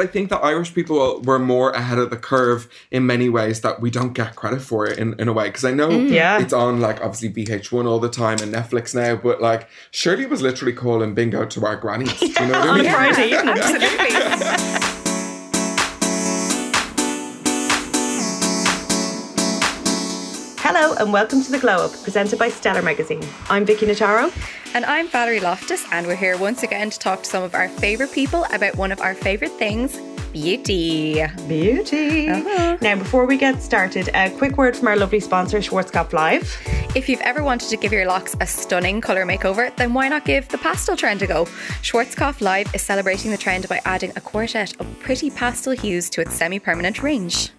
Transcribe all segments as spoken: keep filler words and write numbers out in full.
But I think that Irish people were more ahead of the curve in many ways that we don't get credit for it in, in a way. Because I know mm, yeah. it's on, like, obviously V H one all the time and Netflix now, but, like, Shirley was literally calling bingo to our grannies. Yeah, do you know what I mean? On a Friday evening. Absolutely. Hello and welcome to The Glow Up, presented by Stellar Magazine. I'm Vicky Nataro. And I'm Valerie Loftus, and we're here once again to talk to some of our favourite people about one of our favourite things, beauty. Beauty. Uh-huh. Now, before we get started, a quick word from our lovely sponsor, Schwarzkopf Live. If you've ever wanted to give your locks a stunning colour makeover, then why not give the pastel trend a go? Schwarzkopf Live is celebrating the trend by adding a quartet of pretty pastel hues to its semi-permanent range.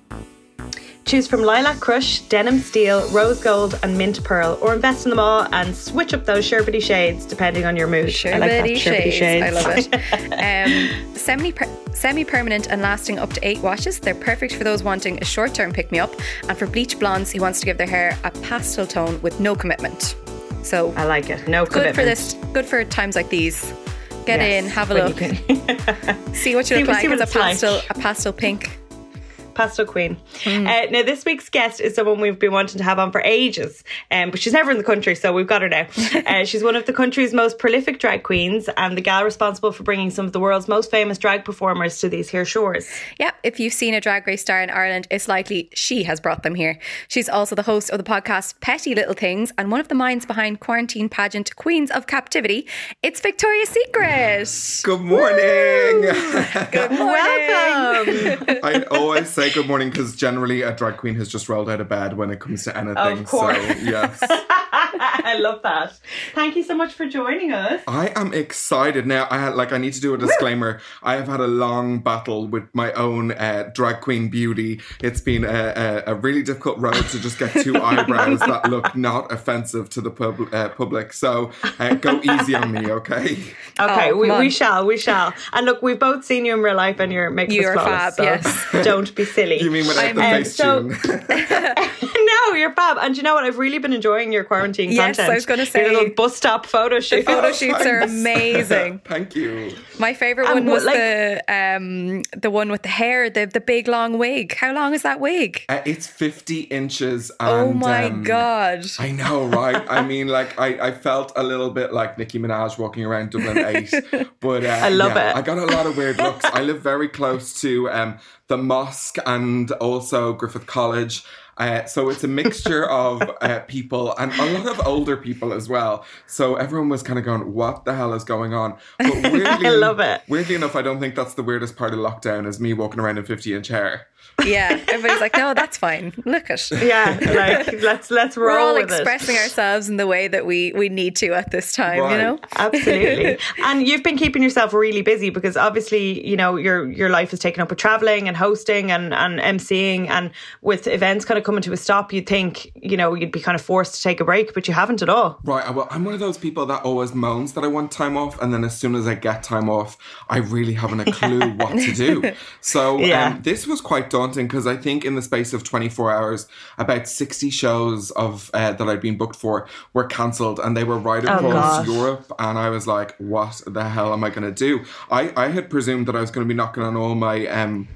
Choose from Lilac Crush, Denim Steel, Rose Gold and Mint Pearl, or invest in them all and switch up those sherbety shades depending on your mood. Sherbety, I like that. Shades. Sherbety shades. I love it. um, semi per- semi-permanent and lasting up to eight washes. They're perfect for those wanting a short-term pick-me-up and for bleach blondes who wants to give their hair a pastel tone with no commitment. So I like it. No good commitment. Good for this. Good for times like these. Get yes, in, have a look. See what you see, look like as a pastel, like. a pastel pink. Pastel Queen. Mm. Uh, now, this week's guest is someone we've been wanting to have on for ages, um, but she's never in the country, so we've got her now. Uh, she's one of the country's most prolific drag queens and the gal responsible for bringing some of the world's most famous drag performers to these here shores. Yeah, if you've seen a Drag Race star in Ireland, it's likely she has brought them here. She's also the host of the podcast Petty Little Things and one of the minds behind quarantine pageant Queens of Captivity. It's Victoria Secret. Good morning. Good morning. Welcome. I always say good morning because generally a drag queen has just rolled out of bed when it comes to anything. Of course. So, yes. I love that. Thank you so much for joining us. I am excited. Now, I had, like, I need to do a disclaimer. Woo! I have had a long battle with my own uh, drag queen beauty. It's been a, a, a really difficult road to just get two eyebrows that look not offensive to the pub, uh, public. So uh, go easy on me, okay? Okay, oh, we, we shall, we shall. And look, we've both seen you in real life and you're making us flawless. You're fab, so yes. Don't be silly. You mean without I'm, the um, face so, tune? No, you're fab. And you know what? I've really been enjoying your quarantine yes, content. Yes, I was going to say. Your little bus stop photo shoots. The photo oh, shoots thanks. Are amazing. Thank you. My favourite um, one was like, the um, the one with the hair, the, the big long wig. How long is that wig? Uh, it's fifty inches. And, oh my um, God. I know, right? I mean, like, I, I felt a little bit like Nicki Minaj walking around Dublin eight. But uh, I love yeah, it. I got a lot of weird looks. I live very close to um, the mosque and also Griffith College. Uh, so it's a mixture of uh, people and a lot of older people as well. So everyone was kind of going, what the hell is going on? But weirdly, I love it. Weirdly enough, I don't think that's the weirdest part of lockdown is me walking around in fifty inch hair. Yeah, everybody's like, no, that's fine. Look at yeah, like let's let's roll. We're all with expressing it. Ourselves in the way that we we need to at this time, right. You know. Absolutely. And you've been keeping yourself really busy because obviously, you know, your your life is taken up with traveling and hosting and and emceeing, and with events kind of coming to a stop, you'd think, you know, you'd be kind of forced to take a break, but you haven't at all. Right. Well, I'm one of those people that always moans that I want time off, and then as soon as I get time off, I really haven't a clue yeah. what to do. So yeah. um, this was quite daunting because I think in the space of twenty-four hours about sixty shows of uh, that I'd been booked for were cancelled, and they were right across oh Europe, and I was like, what the hell am I going to do? I, I had presumed that I was going to be knocking on all my um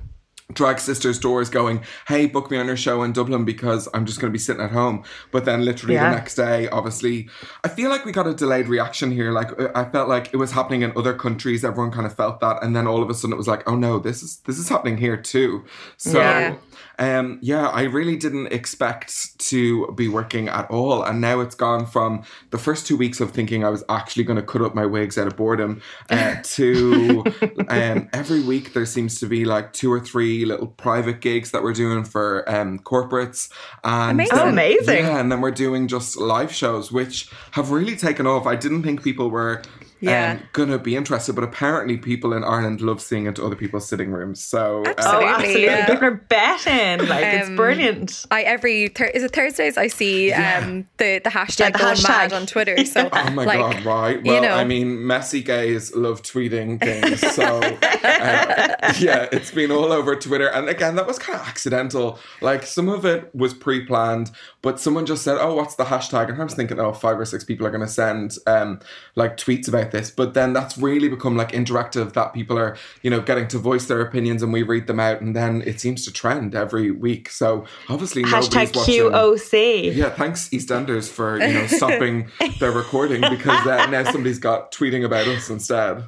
drag sisters' doors going, hey, book me on your show in Dublin because I'm just going to be sitting at home. But then literally yeah. the next day, obviously, I feel like we got a delayed reaction here. Like, I felt like it was happening in other countries. Everyone kind of felt that. And then all of a sudden it was like, oh no, this is this is happening here too. So, yeah, um, yeah I really didn't expect to be working at all. And now it's gone from the first two weeks of thinking I was actually going to cut up my wigs out of boredom uh, to um, every week there seems to be like two or three little private gigs that we're doing for um, corporates. And amazing. Then, amazing. Yeah, and then we're doing just live shows, which have really taken off. I didn't think people were yeah. um, going to be interested, but apparently people in Ireland love seeing into other people's sitting rooms. So absolutely. Um, oh, absolutely. Yeah. People are betting. Like, um, it's brilliant. I every thir- Is it Thursdays? I see yeah. um, the, the hashtag yeah, the going hashtag. mad on Twitter. So, oh my like, God, right. Well, you know. I mean, messy gays love tweeting things. So, uh, yeah, it's been all over Twitter. And again, that was kind of accidental. Like, some of it was pre-planned, but someone just said, oh, what's the hashtag? And I was thinking, oh, five or six people are going to send um, like tweets about about this, but then that's really become like interactive, that people are, you know, getting to voice their opinions and we read them out, and then it seems to trend every week. So obviously nobody's watching. Hashtag Q O C. Yeah, thanks EastEnders for, you know, stopping their recording, because uh, now somebody's got tweeting about us instead.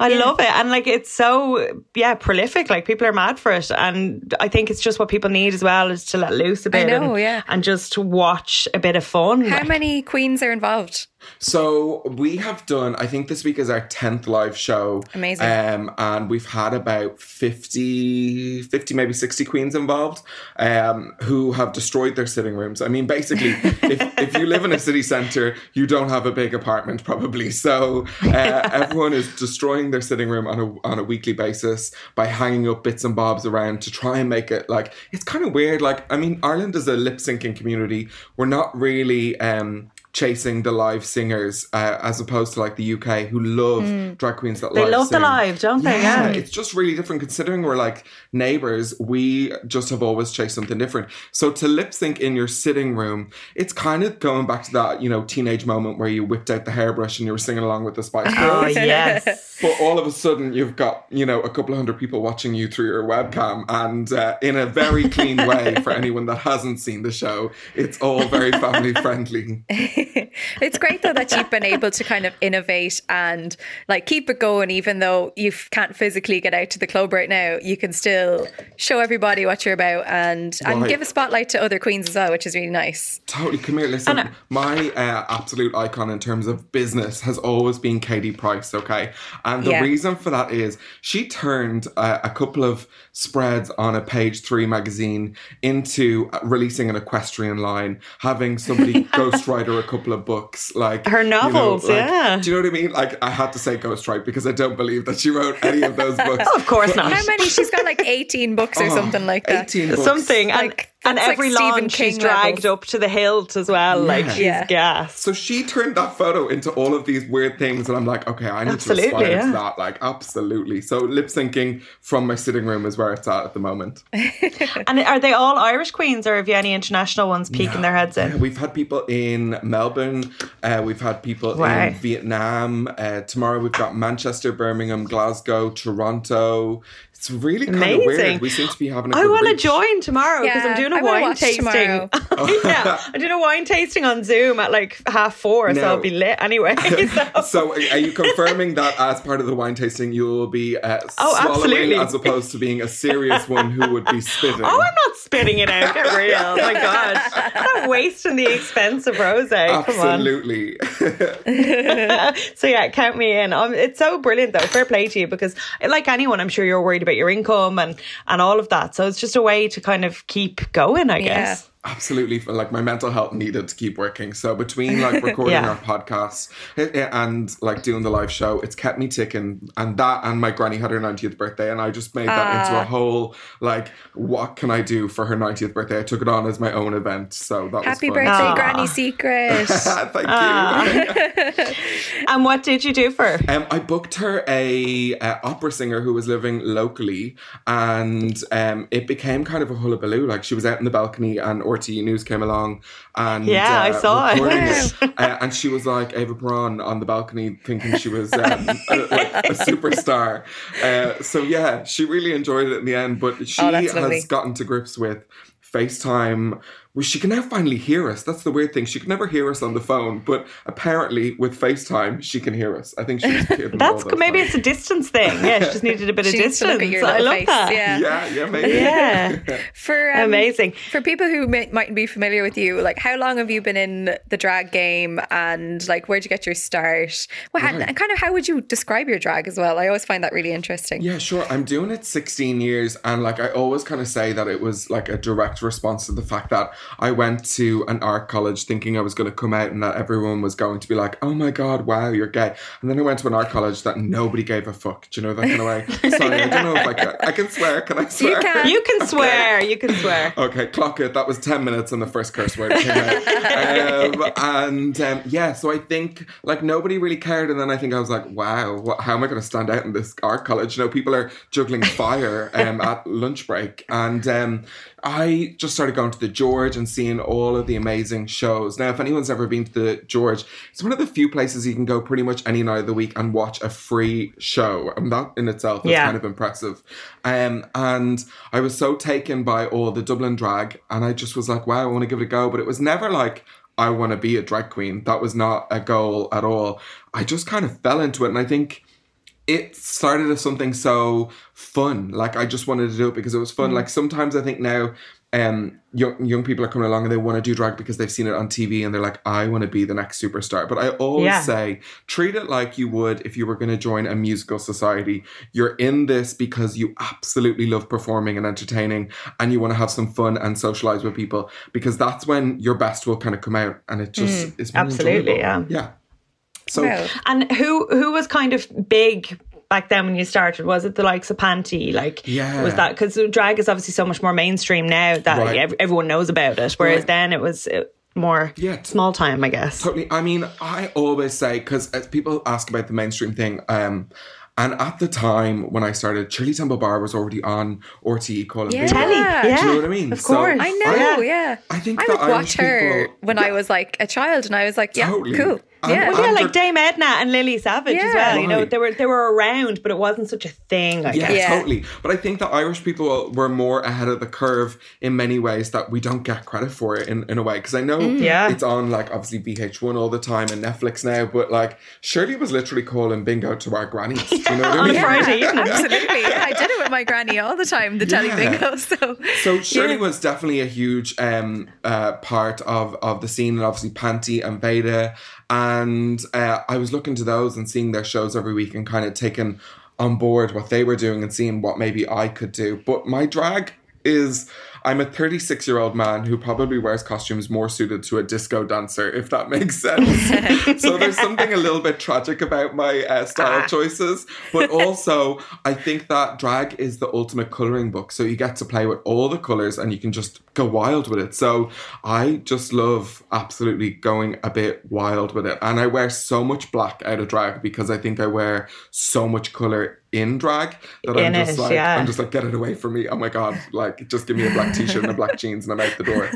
I yeah. love it. And like, it's so, yeah, prolific. Like, people are mad for it. And I think it's just what people need as well, is to let loose a bit. I know, and, yeah. and just watch a bit of fun. How like. many queens are involved? So we have done, I think this week is our tenth live show. Amazing. Um, and we've had about fifty, fifty, maybe sixty queens involved, um, who have destroyed their sitting rooms. I mean, basically, if, if you live in a city centre, you don't have a big apartment probably. So uh, everyone is destroying their sitting room on a, on a weekly basis by hanging up bits and bobs around to try and make it like, it's kind of weird. Like, I mean, Ireland is a lip syncing community. We're not really... Um, chasing the live singers, uh, as opposed to like the U K, who love mm. drag queens that they live They love sing. the live, don't they? Yeah, yeah, it's just really different considering we're like neighbours. We just have always chased something different. So to lip sync in your sitting room, it's kind of going back to that, you know, teenage moment where you whipped out the hairbrush and you were singing along with the Spice Girls. Oh, yes. But all of a sudden you've got, you know, a couple of hundred people watching you through your webcam, and uh, in a very clean way for anyone that hasn't seen the show, it's all very family friendly. It's great though that you've been able to kind of innovate and like keep it going, even though you can't physically get out to the club right now. You can still show everybody what you're about, and and right. give a spotlight to other queens as well, which is really nice. Totally. Come here, listen. Anna. My uh, absolute icon in terms of business has always been Katie Price, okay? And the yeah. reason for that is she turned uh, a couple of spreads on a Page Three magazine into releasing an equestrian line, having somebody ghostwrite her a couple of books, like her novels, you know, like, yeah. Do you know what I mean? Like, I had to say ghostwrite because I don't believe that she wrote any of those books. Oh, of course but, not. How many? She's got like eighteen books or oh, something like that. eighteen books. Something like. And it's every like launch she's dragged level. up to the hilt as well. Yeah. Like, she's yeah. gassed. So she turned that photo into all of these weird things. And I'm like, okay, I need absolutely, to aspire yeah. to that. Like, absolutely. So lip syncing from my sitting room is where it's at at the moment. And are they all Irish queens, or have you any international ones peeking no. their heads in? We've had people in Melbourne. Uh, we've had people wow. in Vietnam. Uh, tomorrow we've got Manchester, Birmingham, Glasgow, Toronto. It's really kind Amazing. of weird. We seem to be having a I want to join tomorrow because yeah, I'm doing a I wine tasting. yeah, I'm doing a wine tasting on Zoom at like half four, no. so I'll be lit anyway. So. So are you confirming that as part of the wine tasting you'll be uh, oh, swallowing absolutely. as opposed to being a serious one who would be spitting? Oh, I'm not spitting it out. Get real. Oh my gosh. I'm not wasting the expense of rosé. Absolutely. Come on. So yeah, count me in. Um, it's so brilliant though. Fair play to you, because like anyone, I'm sure you're worried about your income and and all of that, so it's just a way to kind of keep going, I yeah. guess. Absolutely. Like, my mental health needed to keep working. So between like recording yeah. our podcasts and like doing the live show, it's kept me ticking. And that, and my granny had her ninetieth birthday, and I just made that uh, into a whole like, what can I do for her ninetieth birthday? I took it on as my own event. So that happy was fun. Happy birthday, Aww. Granny Secret. Thank Aww. you. And what did you do for her? Um, I booked her a, a opera singer who was living locally, and um, it became kind of a hullabaloo. Like, she was out in the balcony, and or R T E News came along and yeah, uh, I saw it. it. Uh, and she was like Ava Braun on the balcony, thinking she was um, a, a superstar. Uh, so yeah, she really enjoyed it in the end. But she oh, has gotten to grips with FaceTime. Well, she can now finally hear us. That's the weird thing. She could never hear us on the phone, but apparently with FaceTime, she can hear us. I think she was kidding. That's that maybe time. It's a distance thing. Yeah, she just needed a bit of distance. I love face. that. Yeah, yeah, yeah maybe. Yeah, for um, amazing for people who may, mightn't be familiar with you. Like, how long have you been in the drag game, and like, where'd you get your start? Well, right. and kind of how would you describe your drag as well? I always find that really interesting. Yeah, sure. I'm doing it sixteen years, and like, I always kind of say that it was like a direct response to the fact that I went to an art college thinking I was going to come out and that everyone was going to be like, oh my God, wow, you're gay. And then I went to an art college that nobody gave a fuck. Do you know that kind of way? Sorry, I don't know if I can. I can swear. Can I swear? You can, you can okay. swear. You can swear. Okay, clock it. That was ten minutes and the first curse word came out. um, and um, yeah, so I think like nobody really cared. And then I think I was like, wow, what, how am I going to stand out in this art college? You know, people are juggling fire um, at lunch break. And um, I just started going to The George. George and seeing all of the amazing shows. Now, if anyone's ever been to The George, it's one of the few places you can go pretty much any night of the week and watch a free show. And that in itself is yeah. kind of impressive. Um, and I was so taken by all the Dublin drag, and I just was like, wow, I want to give it a go. But it was never like, I want to be a drag queen. That was not a goal at all. I just kind of fell into it. And I think it started as something so fun. Like, I just wanted to do it because it was fun. Mm. Like, sometimes I think now um, young, young people are coming along and they want to do drag because they've seen it on T V and they're like, I want to be the next superstar. But I always yeah. say, treat it like you would if you were going to join a musical society. You're in this because you absolutely love performing and entertaining, and you want to have some fun and socialise with people, because that's when your best will kind of come out. And it just mm, is absolutely, enjoyable. yeah. Yeah. So, wow. And who who was kind of big back then when you started? Was it the likes of Panti? Like, yeah. was that, because drag is obviously so much more mainstream now that right. like, everyone knows about it, whereas right. then it was more yeah, t- small time, I guess. Totally. I mean, I always say, because people ask about the mainstream thing, um, and at the time when I started, Chili Temple Bar was already on R T E calling yeah. Beta. Yeah. Do you know what I mean? Of course. So I know, I, yeah. I think I would that watch her people, when yeah. I was like a child, and I was like, yeah, totally. cool. Yeah, well, yeah, like Dame Edna and Lily Savage yeah. as well. Right. You know, they were they were around, but it wasn't such a thing. I yeah, guess. yeah, totally. But I think that Irish people were more ahead of the curve in many ways that we don't get credit for it in, in a way. Because I know mm. yeah. it's on, like, obviously V H one all the time and Netflix now, but like Shirley was literally calling bingo to our grannies. Yeah, you know what I mean? On a Friday evening. Absolutely. Yeah, I did it with my granny all the time, the telly yeah. bingo. So, so Shirley yeah. was definitely a huge um, uh, part of, of the scene, and obviously Panti and Beta. And uh, I was looking to those and seeing their shows every week and kind of taking on board what they were doing and seeing what maybe I could do. But my drag is, I'm a thirty-six-year-old man who probably wears costumes more suited to a disco dancer, if that makes sense. So there's something a little bit tragic about my uh, style ah. choices. But also, I think that drag is the ultimate colouring book. So you get to play with all the colours and you can just go wild with it. So I just love absolutely going a bit wild with it. And I wear so much black out of drag because I think I wear so much colour in drag that in I'm just it, like, yeah. I'm just like, get it away from me. Oh my God, like, just give me a black t-shirt and a black jeans and I'm out the door.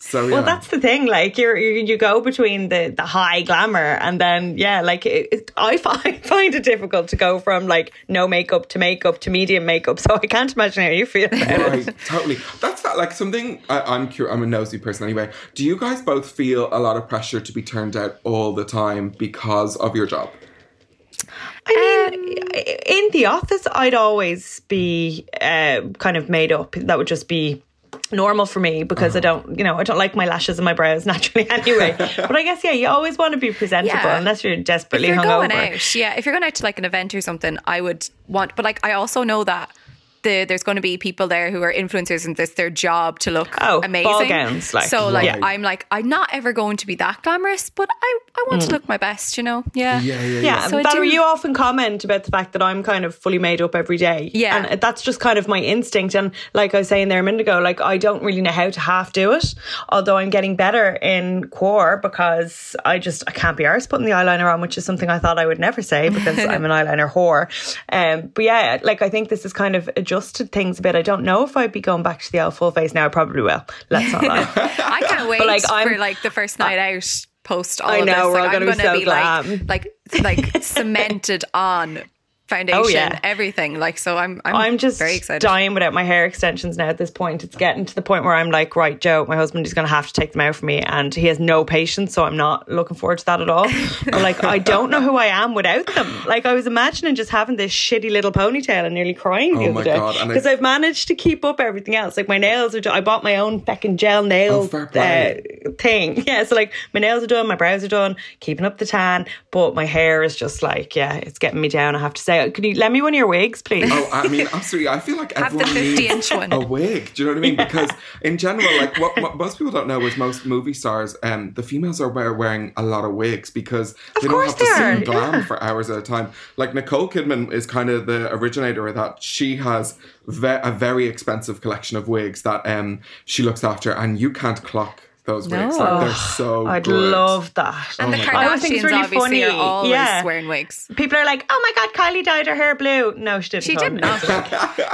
So, yeah. Well, that's the thing. Like, you you go between the, the high glamour and then, yeah, like, it, it, I find, find it difficult to go from, like, no makeup to makeup to medium makeup. So I can't imagine how you feel about right, it. Totally. That's that, like, something, I, I'm curious, I'm a nosy person anyway. Do you guys both feel a lot of pressure to be turned out all the time because of your job? I mean, um, in the office, I'd always be uh, kind of made up. That would just be normal for me because uh-huh. I don't, you know, I don't like my lashes and my brows naturally anyway. But I guess, yeah, you always want to be presentable yeah. unless you're desperately if you're hungover. Going out, yeah, if you're going out to like an event or something, I would want, but like I also know that the, there's going to be people there who are influencers and it's their job to look oh, amazing. Ball gowns, like, so like, yeah. I'm like, I'm not ever going to be that glamorous, but I, I want mm. to look my best, you know? Yeah. Yeah, yeah, yeah. So Valerie, do... you often comment about the fact that I'm kind of fully made up every day. Yeah. And that's just kind of my instinct. And like I was saying there a minute ago, like I don't really know how to half do it, although I'm getting better in core because I just, I can't be arsed putting the eyeliner on, which is something I thought I would never say because I'm an eyeliner whore. Um, but yeah, like I think this is kind of a adjusted things a bit. I don't know if I'd be going back to the old full face now. I probably will. Let's not lie. I can't wait but like, for I'm, like the first night I, out post all I of this. Know, like, we're I'm going to so be glam. like like like cemented on foundation, oh, yeah. everything. Like so, I'm I'm, I'm just very excited. Dying without my hair extensions now. At this point, it's getting to the point where I'm like, right, Joe, my husband is going to have to take them out for me, and he has no patience. So I'm not looking forward to that at all. But like, I don't know who I am without them. Like, I was imagining just having this shitty little ponytail and nearly crying the oh other day because I've managed to keep up everything else. Like my nails are. Do- I bought my own fucking gel nail oh, uh, thing. Yeah, so like my nails are done, my brows are done, keeping up the tan, but my hair is just like, yeah, it's getting me down. I have to say. Can you lend me one of your wigs, please? Oh, I mean, absolutely. I feel like everyone have the fifty-inch one. A wig. Do you know what I mean? Yeah. Because in general, like what, what most people don't know is most movie stars, um, the females are wearing a lot of wigs because they don't have to sit in glam yeah. for hours at a time. Like Nicole Kidman is kind of the originator of that. She has ve- a very expensive collection of wigs that um, she looks after, and you can't clock those wigs. No. Like, they're so I'd good. I'd love that. And oh the Kardashians really obviously funny. Are always yeah. wearing wigs. People are like, oh my God, Kylie dyed her hair blue. No, she didn't. She did not.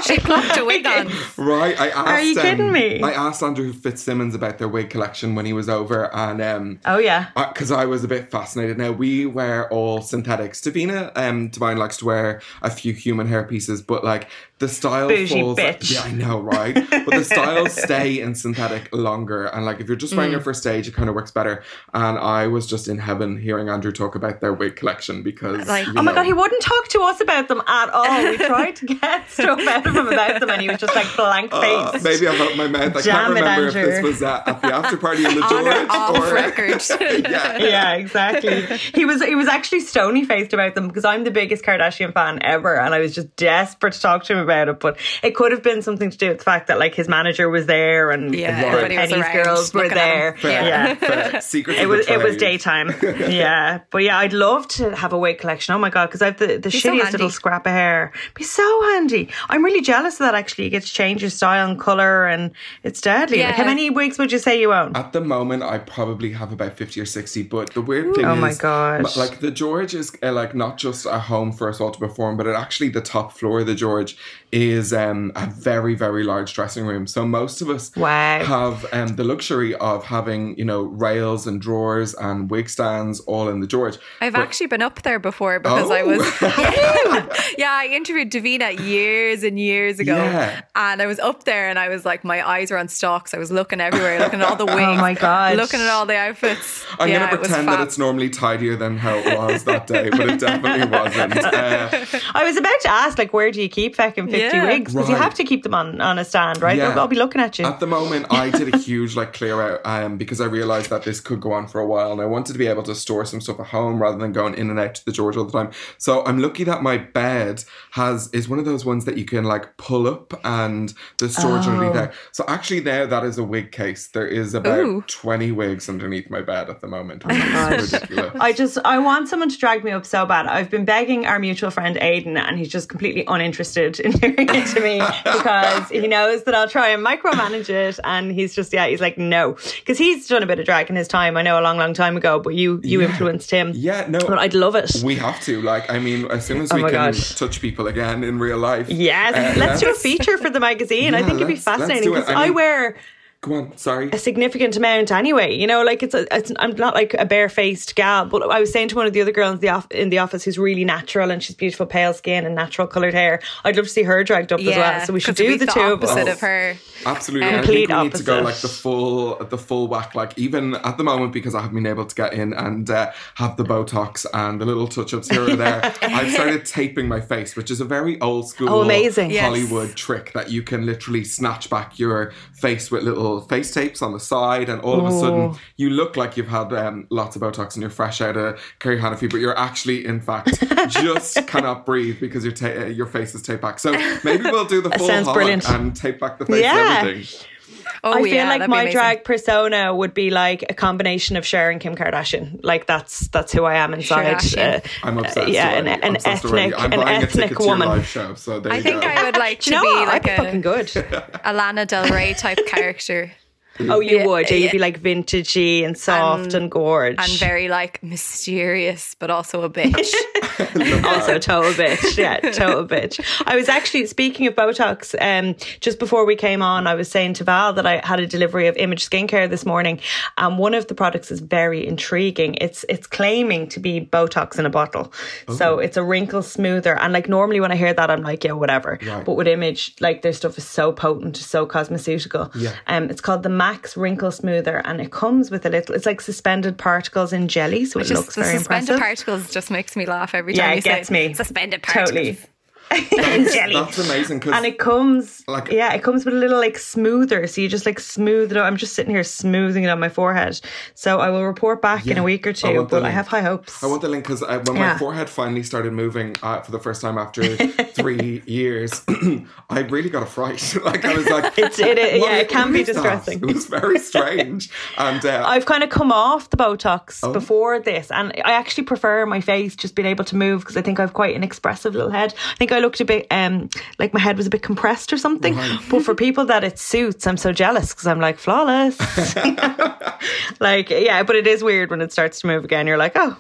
She plopped a wig on. Right. I asked, are you kidding um, me? I asked Andrew Fitzsimmons about their wig collection when he was over. and um, Oh, yeah. Because I, I was a bit fascinated. Now, we wear all synthetics. Davina, um, Davina likes to wear a few human hair pieces, but like the style Bougie falls... bitch. Yeah, I know, right? But the styles stay in synthetic longer. And like, if you're just wearing mm. it for stage, it kind of works better. And I was just in heaven hearing Andrew talk about their wig collection because... Like, oh know, my God, he wouldn't talk to us about them at all. We tried to get stuff out of him about them and he was just like blank faced. Uh, maybe I've opened my mouth. I Jam can't remember if this was at, at the after party in the George. On off or record. yeah. yeah, exactly. He was, he was actually stony faced about them because I'm the biggest Kardashian fan ever and I was just desperate to talk to him about it. But it could have been something to do with the fact that like his manager was there and yeah, right. everybody was around. Girls were there. Fair, yeah, fair. Secret. It was it was daytime. yeah, but yeah, I'd love to have a wig collection. Oh my God, because I've the, the shittiest so little scrap of hair. It'd be so handy. I'm really jealous of that. Actually, you get to change your style and color, and it's deadly. Yeah. Like, how many wigs would you say you own? At the moment, I probably have about fifty or sixty. But the weird thing, oh is, my gosh, like the George is uh, like not just a home for us all to perform, but it actually the top floor of the George is um, a very very large dressing room. So most of us wow. have um, the luxury of having, you know, rails and drawers and wig stands all in the George. I've but, actually been up there before because oh. I was yeah I interviewed Davina years and years ago yeah. and I was up there and I was like, my eyes were on stalks. I was looking everywhere, looking at all the wigs, oh my God, looking at all the outfits. I'm yeah, going to pretend it that it's normally tidier than how it was that day, but it definitely wasn't. uh, I was about to ask, like, where do you keep fucking fifty yeah. wigs? Because right. you have to keep them on, on a stand, right? Yeah. They'll, they'll be looking at you. At the moment I did a huge like clear out um, because I realised that this could go on for a while and I wanted to be able to store some stuff at home rather than going in and out to the George all the time. So I'm lucky that my bed has is one of those ones that you can like pull up and the storage oh. underneath there. So actually now that is a wig case. There is about Ooh. twenty wigs underneath my bed at the moment. Which is ridiculous. I just, I want someone to drag me up so bad. I've been begging our mutual friend Aiden and he's just completely uninterested in doing it to me because he knows that I'll try and micromanage it and he's just, yeah, he's like, no. Because he's done a bit of drag in his time, I know a long, long time ago, but you you yeah. influenced him. Yeah, no. But I'd love it. We have to. Like, I mean, as soon as oh we can God. touch people again in real life. Yes. Uh, let's, let's do a feature for the magazine. Yeah, I think it'd be fascinating because I, mean, I wear... Go on, sorry. A significant amount anyway. You know, like it's, a, it's I'm not like a barefaced gal, but I was saying to one of the other girls in the, off, in the office who's really natural and she's beautiful pale skin and natural coloured hair. I'd love to see her dragged up yeah, as well. So we should do the, the two of us. Opposite of her. Absolutely. Um, I think we opposite. Need to go like the full, the full whack, like even at the moment because I haven't been able to get in and uh, have the Botox and the little touch-ups here and there. I've started taping my face, which is a very old school oh, amazing. Hollywood yes. trick that you can literally snatch back your face with little face tapes on the side and all of a Ooh. sudden you look like you've had um, lots of Botox and you're fresh out of Kerry Hanafy, but you're actually in fact just cannot breathe because your ta- your face is taped back. So maybe we'll do the full hog and tape back the face yeah. and everything. Oh, I feel yeah, like my drag persona would be like a combination of Cher and Kim Kardashian. Like that's that's who I am inside. Uh, I'm obsessed. Uh, yeah, an, an obsessed ethnic, I'm an ethnic woman. Live show, so there I you think go. I would like to you know be what? Like a fucking good Lana Del Rey type character. Oh, you yeah, would. Yeah, you'd yeah. be like vintagey and soft and, and gorge. And very like mysterious, but also a bitch. Also total bitch. Yeah, total bitch. I was actually, speaking of Botox, um, just before we came on, I was saying to Val that I had a delivery of Image Skincare this morning. And one of the products is very intriguing. It's it's claiming to be Botox in a bottle. Ooh. So it's a wrinkle smoother. And like normally when I hear that, I'm like, yeah, whatever. Right. But with Image, like their stuff is so potent, so cosmeceutical. Yeah. Um, it's called the Max Wrinkle Smoother and it comes with a little, it's like suspended particles in jelly, so it just, looks very impressive. Suspended particles just makes me laugh every time yeah, you say it. Yeah, it gets me. Suspended particles. Totally. That's, jelly. That's amazing. And it comes, like, yeah, it comes with a little like smoother, so you just like smooth it out. I'm just sitting here smoothing it on my forehead. So I will report back yeah, in a week or two, I but I have high hopes. I want the link because when yeah. my forehead finally started moving uh, for the first time after three years, I really got a fright. Like I was like, it's, it, it, yeah, it can be distressing. That? It was very strange. And uh, I've kind of come off the Botox oh. before this, and I actually prefer my face just being able to move because I think I've quite an expressive little head. I think I. I looked a bit um, like my head was a bit compressed or something. Right. But for people that it suits, I'm so jealous because I'm like flawless. Like, yeah, but it is weird when it starts to move again. You're like, oh,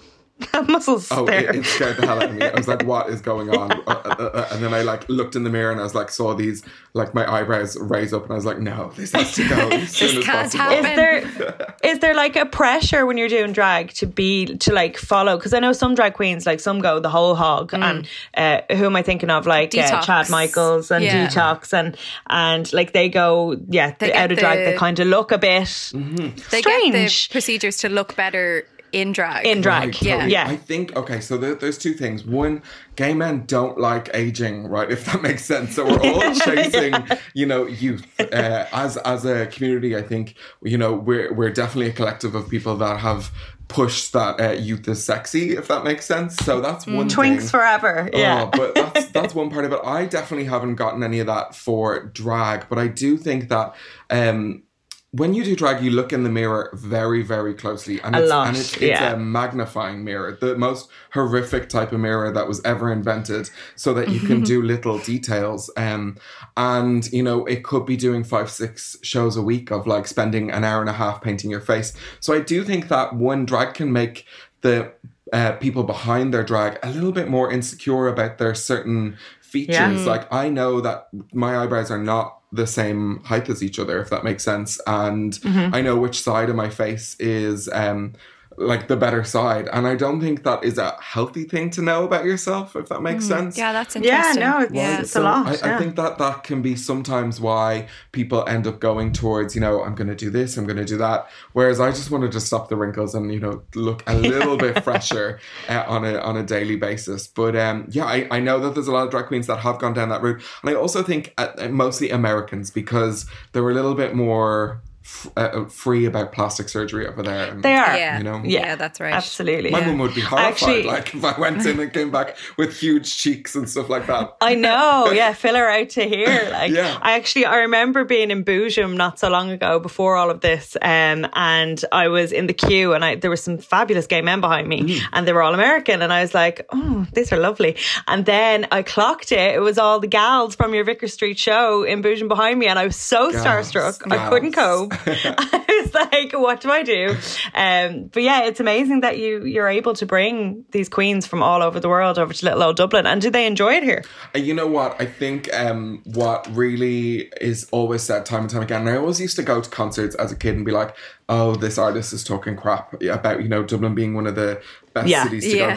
that muscle's oh, there. It, it scared the hell out of me. I was like, what is going on? Yeah. Uh, uh, uh, and then I like looked in the mirror and I was like, saw these, like my eyebrows raise up and I was like, no, this has to go as soon this as can't possible. Happen. Is there, is there like a pressure when you're doing drag to be, to like follow? Because I know some drag queens, like some go the whole hog mm. and uh, who am I thinking of? Like uh, Chad Michaels and yeah. Detox and, and like they go, yeah, they out of the, drag, they kind of look a bit mm-hmm. they strange. Get the procedures to look better in drag. In drag, right, yeah. Totally. Yeah. I think, okay, so there, there's two things. One, gay men don't like aging, right, if that makes sense. So we're all chasing, yeah. you know, youth. Uh, as as a community, I think, you know, we're we're definitely a collective of people that have pushed that uh, youth is sexy, if that makes sense. So that's one mm. thing. Twinks forever, yeah. Oh, but that's, that's one part of it. I definitely haven't gotten any of that for drag, but I do think that... Um, when you do drag, you look in the mirror very, very closely. And a it's, lot, and it's, it's yeah. a magnifying mirror, the most horrific type of mirror that was ever invented so that you can do little details. Um, and, you know, it could be doing five, six shows a week of like spending an hour and a half painting your face. So I do think that one, drag can make the uh, people behind their drag a little bit more insecure about their certain features. Yeah. Like I know that my eyebrows are not the same height as each other, if that makes sense. And mm-hmm. I know which side of my face is um, like the better side. And I don't think that is a healthy thing to know about yourself, if that makes mm. sense. Yeah, that's interesting. Yeah, no, it's, yeah. it's so a lot. I, yeah. I think that that can be sometimes why people end up going towards, you know, I'm going to do this, I'm going to do that. Whereas I just wanted to stop the wrinkles and, you know, look a little bit fresher uh, on a on a daily basis. But um, yeah, I, I know that there's a lot of drag queens that have gone down that route. And I also think uh, mostly Americans, because they're a little bit more... F- uh, free about plastic surgery over there. And, they are. Yeah. You know? yeah. yeah, that's right. Absolutely. My yeah. mum would be horrified Actually, like if I went in and came back with huge cheeks and stuff like that. I know. Yeah, filler out to here. Like, yeah. I actually, I remember being in Boojum not so long ago before all of this um, and I was in the queue and I, there were some fabulous gay men behind me mm. and they were all American and I was like, oh, these are lovely. And then I clocked it. It was all the gals from your Vicar Street show in Boojum behind me and I was so gals, starstruck. Gals. I couldn't cope. I was like, what do I do? Um, but yeah, it's amazing that you, you're able to bring these queens from all over the world over to little old Dublin. And do they enjoy it here? And you know what? I think um, what really is always said time and time again, and I always used to go to concerts as a kid and be like, oh, this artist is talking crap about, you know, Dublin being one of the best yeah. cities to yeah. go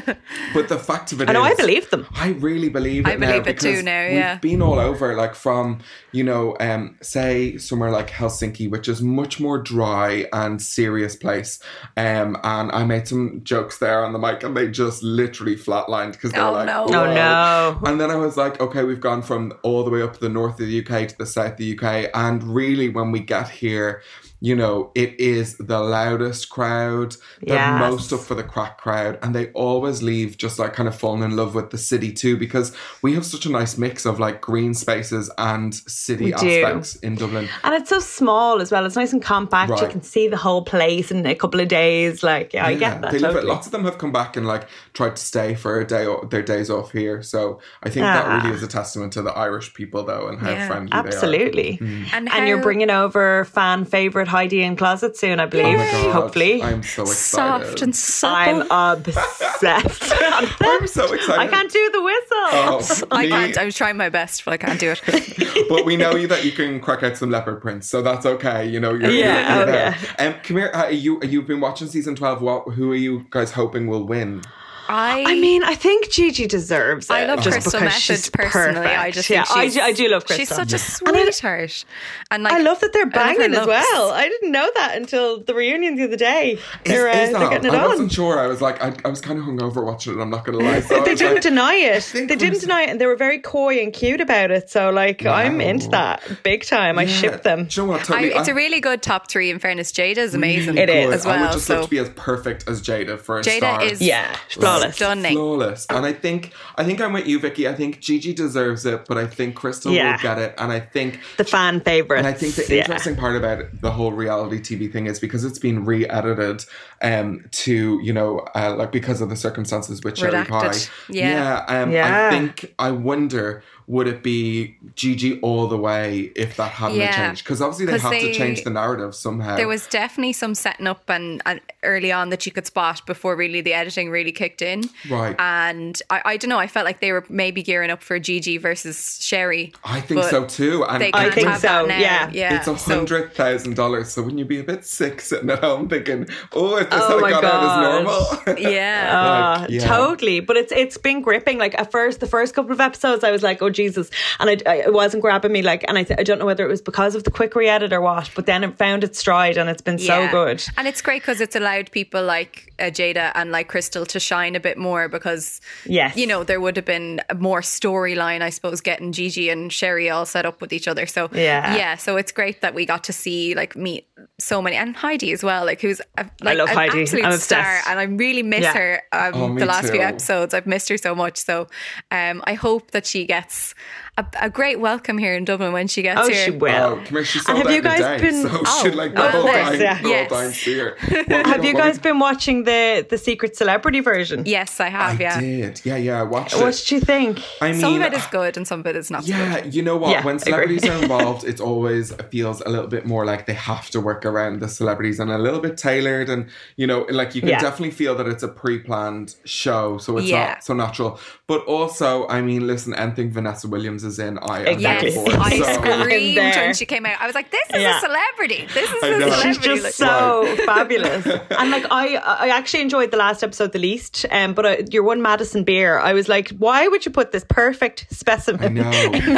to. But the fact of it I is... I know, I believe them. I really believe it I believe now it too now, yeah. We've been all over, like from, you know, um, say somewhere like Helsinki, which is much more dry and serious place. Um, and I made some jokes there on the mic and they just literally flatlined because they were oh, like, no. oh, no. And then I was like, okay, we've gone from all the way up to the north of the U K to the south of the U K. And really, when we get here... You know, it is the loudest crowd, the yes. most up for the crack crowd. And they always leave just like kind of falling in love with the city too, because we have such a nice mix of like green spaces and city we aspects do. In Dublin. And it's so small as well. It's nice and compact. Right. You can see the whole place in a couple of days. Like, yeah, yeah, I get that. They totally. Love it. Lots of them have come back and like tried to stay for a day or their days off here. So I think ah. that really is a testament to the Irish people though and how yeah. friendly absolutely. They are. Absolutely. Mm. And, how- and you're bringing over fan favourite Heidi in closet soon, I believe. Oh hopefully. I'm so excited. Soft and supple. I'm obsessed. I'm so excited. I can't do the whistle. Oh, I can't. I was trying my best, but I can't do it. But we know you that you can crack out some leopard prints, so that's okay. You know, you're, yeah, you're, you're okay. there. Um, come here. Uh, you, you've been watching season twelve. What? Who are you guys hoping will win? I, I mean, I think Gigi deserves it. I love Crystal Method personally. Perfect. I just yeah, think she's, I, I do love Crystal. She's such a sweetheart. And, I, and like, I love that they're banging as well. I didn't know that until the reunion the other day. They're, is, is uh, they're getting it I on. I wasn't sure. I was like, I, I was kind of hungover watching it. I'm not going to lie. So they didn't like, deny it. They didn't was... deny it, and they were very coy and cute about it. So, like, wow. I'm into that big time. Yeah. I ship them. Do you know what, totally, I, it's I, a really good top three. In fairness, Jada is amazing. It is as well. I would just so. love to be as perfect as Jada for a Jada star. Jada is. Yeah. flawless. Stunning. Flawless. And I think, I think I'm with you, Vicky. I think Gigi deserves it, but I think Crystal yeah. will get it. And I think... the fan favourites. And I think the interesting yeah. part about the whole reality T V thing is because it's been re-edited um, to, you know, uh, like because of the circumstances with Cherry Pie. Yeah. Yeah, um, yeah. I think, I wonder... would it be Gigi all the way if that hadn't yeah. changed? Because obviously they have they, to change the narrative somehow. There was definitely some setting up and, and early on that you could spot before really the editing really kicked in. Right. And I, I don't know, I felt like they were maybe gearing up for Gigi versus Sherry. I think so too. And they can't I think have so, that yeah. yeah. It's one hundred thousand dollars, so wouldn't you be a bit sick sitting at home thinking, oh, if this oh had gone God. out as normal? Yeah. like, yeah. Totally. But it's it's been gripping. Like at first, the first couple of episodes, I was like, oh, Jesus, and I, I, it wasn't grabbing me, like, and I, th- I don't know whether it was because of the quick re-edit or what, but then it found its stride and it's been yeah. so good. And it's great because it's allowed people like uh, Jada and like Crystal to shine a bit more because yes. you know, there would have been more storyline, I suppose, getting Gigi and Sherry all set up with each other, so yeah, yeah so it's great that we got to see, like, meet so many, and Heidi as well, like, who's a, like, I love an Heidi. Absolute I'm star, and I really miss yeah. her um, oh, the last too. few episodes. I've missed her so much, so um, I hope that she gets A, a great welcome here in Dublin when she gets oh, here. Oh, she will. Oh, come here, she saw and have you guys day, been? So oh, she, like, the whole time, yeah. yes. the whole time here. Well, have you guys been watching the the Secret Celebrity version? Yes, I have. I yeah, did. Yeah, yeah. I watched what it. What did you think? I mean, some of it is good and some of it is not. Yeah, good. You know what? Yeah, when celebrities are involved, it's always it feels a little bit more like they have to work around the celebrities and a little bit tailored, and you know, like you can yeah. definitely feel that it's a pre-planned show, so it's yeah. not so natural. But also, I mean, listen, anything Vanessa Williams is in, I am exactly. yes, I so. screamed when she came out. I was like, this is yeah. a celebrity. This is a celebrity. She's just like, so right. fabulous. And like, I I actually enjoyed the last episode the least, um, but I, your one Madison Beer, I was like, why would you put this perfect specimen in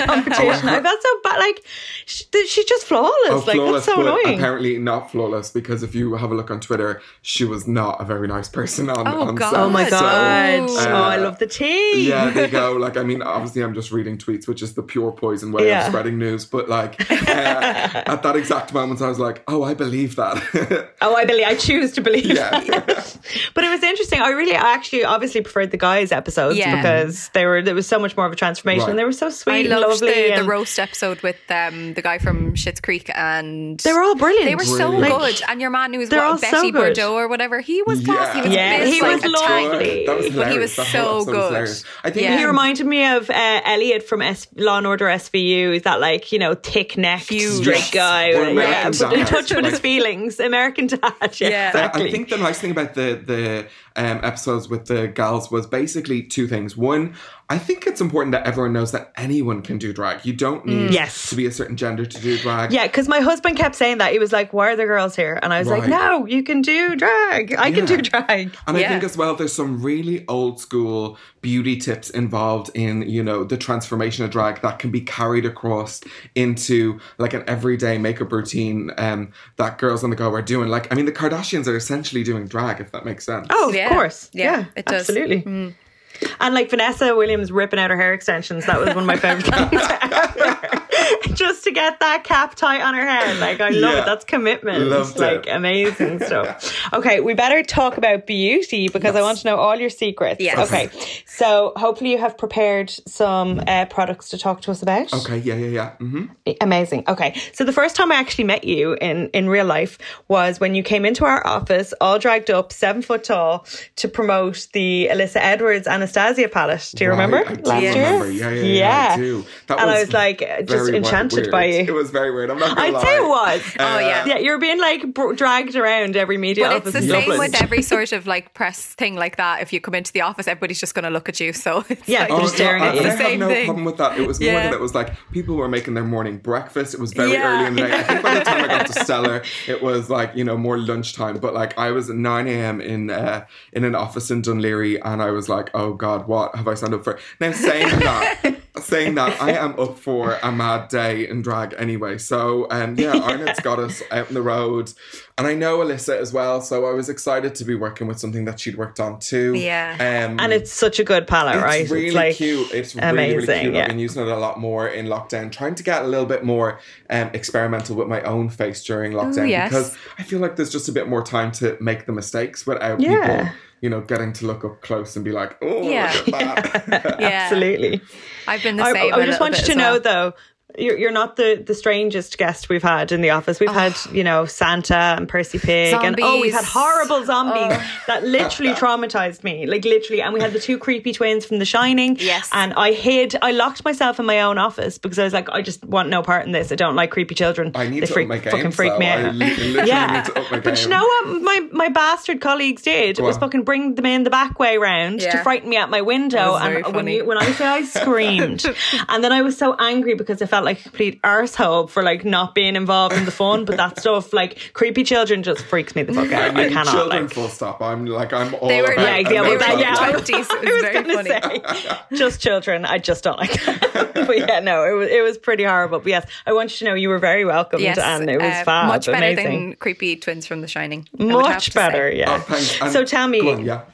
competition? I felt so bad. Like, she, she's just flawless. Oh, like, flawless, that's so annoying. Apparently not flawless, because if you have a look on Twitter, she was not a very nice person on, oh, on set. Oh, my God. So, uh, oh, I love the tea. Yeah, they go, like, I mean, obviously I'm just reading tweets, which is the pure poison way yeah. of spreading news, but like uh, at that exact moment I was like, oh, I believe that. oh I believe I choose to believe yeah. that. But it was interesting. I really I actually obviously preferred the guys episodes yeah. because they were there was so much more of a transformation right. and they were so sweet I and lovely the, and the roast episode with um, the guy from Schitt's Creek, and they were all brilliant they were brilliant. so good, and your man who was what, Betty so Bordeaux or whatever, he was classy. Yeah. he was, yeah. best, he like, was lovely that was but he was that so good was I think yeah. he reminded me of uh, Elliot from S- Law and Order S V U. Is that like, you know, thick necked straight guy or yeah, but in touch with like, his feelings. American Dad. Yeah, yeah. Exactly. I think the nice thing about the the um, episodes with the gals was basically two things. One, I think it's important that everyone knows that anyone can do drag. You don't need mm. yes. to be a certain gender to do drag. Yeah, because my husband kept saying that. He was like, why are the girls here? And I was right. like, no, you can do drag. I yeah. can do drag. And yeah. I think as well, there's some really old school beauty tips involved in, you know, the transformation of drag that can be carried across into like an everyday makeup routine um, that girls on the go are doing. Like, I mean, the Kardashians are essentially doing drag, if that makes sense. Oh, yeah. of course. Yeah, yeah it absolutely. does. Absolutely. Mm. And like Vanessa Williams ripping out her hair extensions, that was one of my favourite things ever. Just to get that cap tight on her head. Like, I love yeah. it. That's commitment. Loved like, it. Amazing stuff. Okay, we better talk about beauty because yes. I want to know all your secrets. Yes. Okay, so hopefully you have prepared some uh, products to talk to us about. Okay, yeah, yeah, yeah. Mm-hmm. Amazing. Okay, so the first time I actually met you in, in real life was when you came into our office, all dragged up, seven foot tall, to promote the Alyssa Edwards and Anastasia palette. Do you right, remember I do last year? Remember. Yeah, yeah, yeah, yeah. I do. That and was I was like just enchanted weird. by you. It was very weird. I'm not going to lie. I'd say it was. Uh, oh yeah, yeah. You're being like bro- dragged around every media but office. But it's the same Dublin. with every sort of like press thing like that. If you come into the office, everybody's just going to look at you. So it's yeah, like, oh, they're staring no, at you. I, I the same have no thing. problem with that. It was yeah. more that it was like people were making their morning breakfast. It was very yeah. early in the day. I think by the time I got to Stellar, it was like, you know, more lunchtime. But like I was at nine a.m. in uh, in an office in Dunleary, and I was like, oh. Oh God, what have I signed up for? Now, saying that, saying that, I am up for a mad day in drag anyway. So, um, yeah, Arnott's got us out on the road. And I know Alyssa as well, so I was excited to be working with something that she'd worked on too. Yeah. Um, and it's such a good palette, it's right? Really it's really like cute. It's amazing, really, really cute. Yeah. I've been using it a lot more in lockdown, trying to get a little bit more um, experimental with my own face during lockdown. Ooh, yes. Because I feel like there's just a bit more time to make the mistakes without yeah. people, you know, getting to look up close and be like, oh, yeah. look at that. Yeah. Absolutely. I've been the same. I, I just want you to know, well. though, You're you're not the, the strangest guest we've had in the office. We've oh. had, you know, Santa and Percy Pig. Zombies. And, oh, we've had horrible zombies oh. that literally traumatised me. Like, literally. And we had the two creepy twins from The Shining. Yes. And I hid, I locked myself in my own office because I was like, I just want no part in this. I don't like creepy children. I need they to freak, up my game, fucking freak so me out. I literally yeah. need to up my game. But you know what my, my bastard colleagues did? Go was on. fucking bring them in the back way round yeah. to frighten me out my window. And when, you, when I say I screamed. And then I was so angry because I felt like a complete arsehole for like not being involved in the fun, but that stuff, like creepy children, just freaks me the fuck out. I, mean, I cannot. Children, like, full stop. I'm like, I'm all. They were like, yeah, well, that, yeah. I was, was going to say, just children. I just don't like that. But yeah, no, it was it was pretty horrible. But yes, I want you to know you were very welcomed, yes, and it was uh, fab, much better amazing. than creepy twins from The Shining. Much better, say. yeah. Oh, so tell me. On, yeah.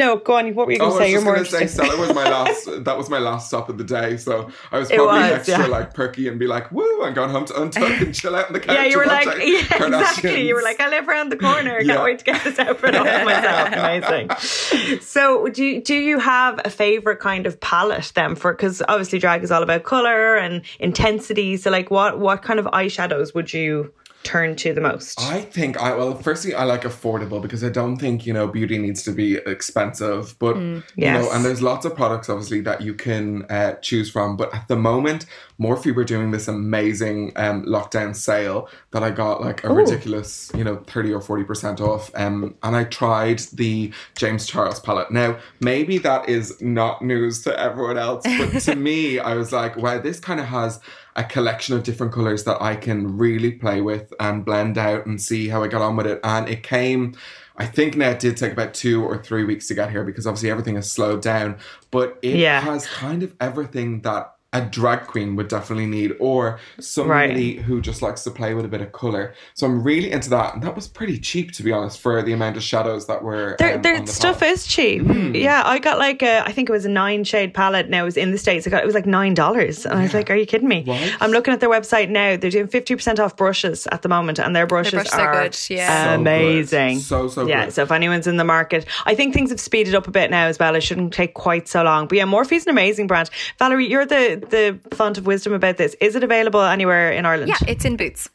No, go on. What were you going to oh, say? You're more. I was going to say Stella was my last. That was my last stop of the day. So I was probably was, extra yeah. like perky and be like, "Woo! I'm going home to untuck and chill out on the couch." Yeah, you were like, yeah, exactly. You were like, "I live around the corner. I yeah. can't wait to get this outfit off myself." Amazing. So, do do you have a favorite kind of palette then? For because obviously drag is all about color and intensity. So, like, what what kind of eyeshadows would you turn to the most? I think I well firstly I like affordable, because I don't think, you know, beauty needs to be expensive, but mm, yes. you know, and there's lots of products obviously that you can uh, choose from, but at the moment Morphe were doing this amazing um, lockdown sale that I got like a Ooh. ridiculous, you know, thirty or forty percent off, um, and I tried the James Charles palette. Now maybe that is not news to everyone else, but to me I was like, wow, this kind of has a collection of different colours that I can really play with and blend out and see how I got on with it. And it came, I think now it did take about two or three weeks to get here because obviously everything has slowed down. But it yeah. has kind of everything that a drag queen would definitely need, or somebody right. who just likes to play with a bit of colour. So I'm really into that. And that was pretty cheap, to be honest, for the amount of shadows that were Their, um, their the stuff palette. is cheap. Mm. Yeah, I got like a, I think it was a nine shade palette. Now it was in the States. I got, it was like nine dollars. And I was yeah. like, are you kidding me? What? I'm looking at their website now. They're doing fifty percent off brushes at the moment. And their brushes, their brushes are, are good. Yeah. amazing. So, good. so, so yeah, good. So if anyone's in the market, I think things have speeded up a bit now as well. It shouldn't take quite so long. But yeah, Morphe's an amazing brand. Valerie, you're the the font of wisdom about this. Is it available anywhere in Ireland? Yeah, it's in Boots.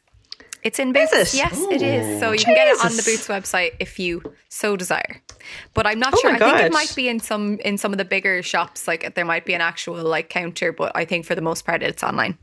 It's in Boots. Is it? Yes, Ooh. it is. So you Jesus. can get it on the Boots website if you so desire. But I'm not oh sure. I think it might be in some in some of the bigger shops. Like there might be an actual like counter, but I think for the most part it's online.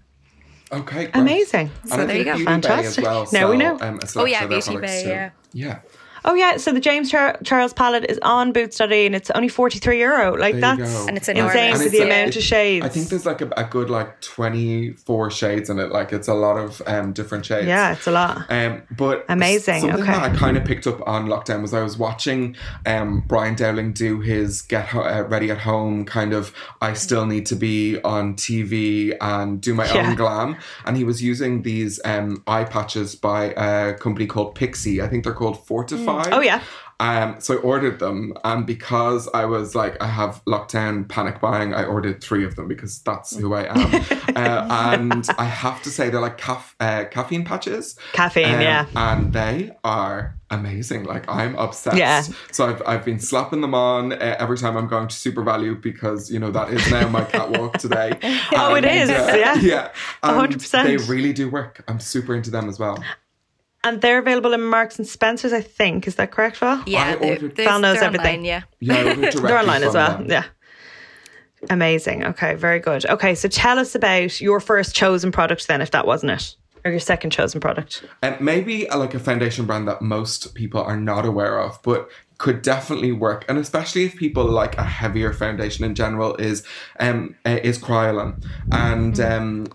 Okay, great. Amazing. So and there you go. Fantastic. Well, now so, we know. Um, oh yeah, Beauty Bay. Yeah. Yeah. Oh yeah, so the James Char- Charles palette is on Boots dot I E and it's only forty-three euro. Like that's and it's enormous. insane and it's for the a, amount it, of shades. I think there's like a, a good like twenty-four shades in it. Like it's a lot of um, different shades. Yeah, it's a lot. Um, but amazing. Something okay. that I kind of picked up on lockdown was I was watching um, Brian Dowling do his Get Ho- uh, Ready at Home kind of I still need to be on T V and do my yeah. own glam, and he was using these um, eye patches by a company called Pixie. I think they're called Fortify. Mm. Oh, yeah. Um, so I ordered them, and because I was like, I have lockdown panic buying, I ordered three of them because that's who I am. uh, and I have to say they're like caf- uh, caffeine patches. Caffeine, um, yeah. And they are amazing. Like I'm obsessed. Yeah. So I've I've been slapping them on uh, every time I'm going to Super Value because, you know, that is now my catwalk today. Oh, and, it is. Uh, yeah. Yeah. And one hundred percent. They really do work. I'm super into them as well. And they're available in Marks and Spencer's, I think. Is that correct, Val? Yeah, Val knows everything. Online, yeah, yeah they're online as well. Them. Yeah, amazing. Okay, very good. Okay, so tell us about your first chosen product then, if that wasn't it, or your second chosen product. And um, maybe like a foundation brand that most people are not aware of, but could definitely work, and especially if people like a heavier foundation in general, is um is Kryolan, and um.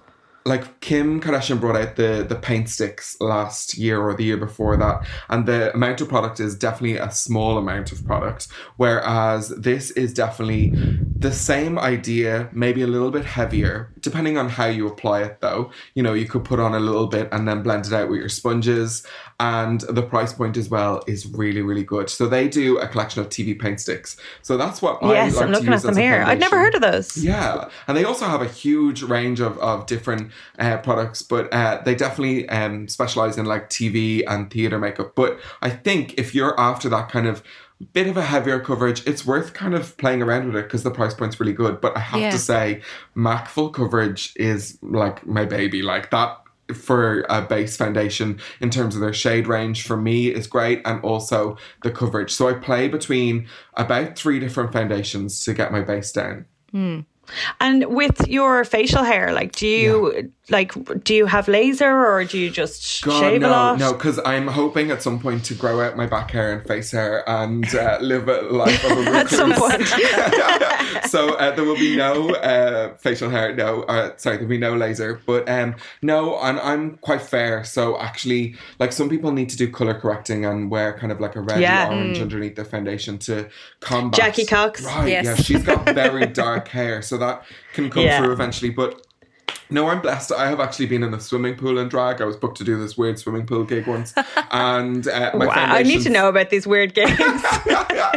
like Kim Kardashian brought out the, the paint sticks last year or the year before that, and the amount of product is definitely a small amount of product, whereas this is definitely the same idea, maybe a little bit heavier, depending on how you apply it though. You know, you could put on a little bit and then blend it out with your sponges, and the price point as well is really, really good. So they do a collection of T V paint sticks. So that's what yes, I like I'm looking to use at them here. I'd never heard of those. Yeah. And they also have a huge range of, of different uh, products, but uh, they definitely um, specialize in like T V and theater makeup. But I think if you're after that kind of bit of a heavier coverage, it's worth kind of playing around with it because the price point's really good. But I have yeah. to say, M A C full coverage is like my baby. Like that for a base foundation in terms of their shade range for me is great, and also the coverage. So I play between about three different foundations to get my base down. Mm. And with your facial hair, like, do you yeah. like, do you have laser or do you just God, shave no, a lot? No, because I'm hoping at some point to grow out my back hair and face hair and uh, live a life of a recluse. At some point. So uh, there will be no uh, facial hair, no, uh, sorry, there'll be no laser. But um, no, and I'm quite fair. So actually, like, some people need to do colour correcting and wear kind of like a red yeah. and orange mm. underneath their foundation to combat. Jackie Cox. Right, yes. yeah, she's got very dark hair. So that can come yeah. through eventually. But no, I'm blessed. I have actually been in a swimming pool in drag. I was booked to do this weird swimming pool gig once. And uh, my wow, I need to know about these weird gigs. yeah, yeah.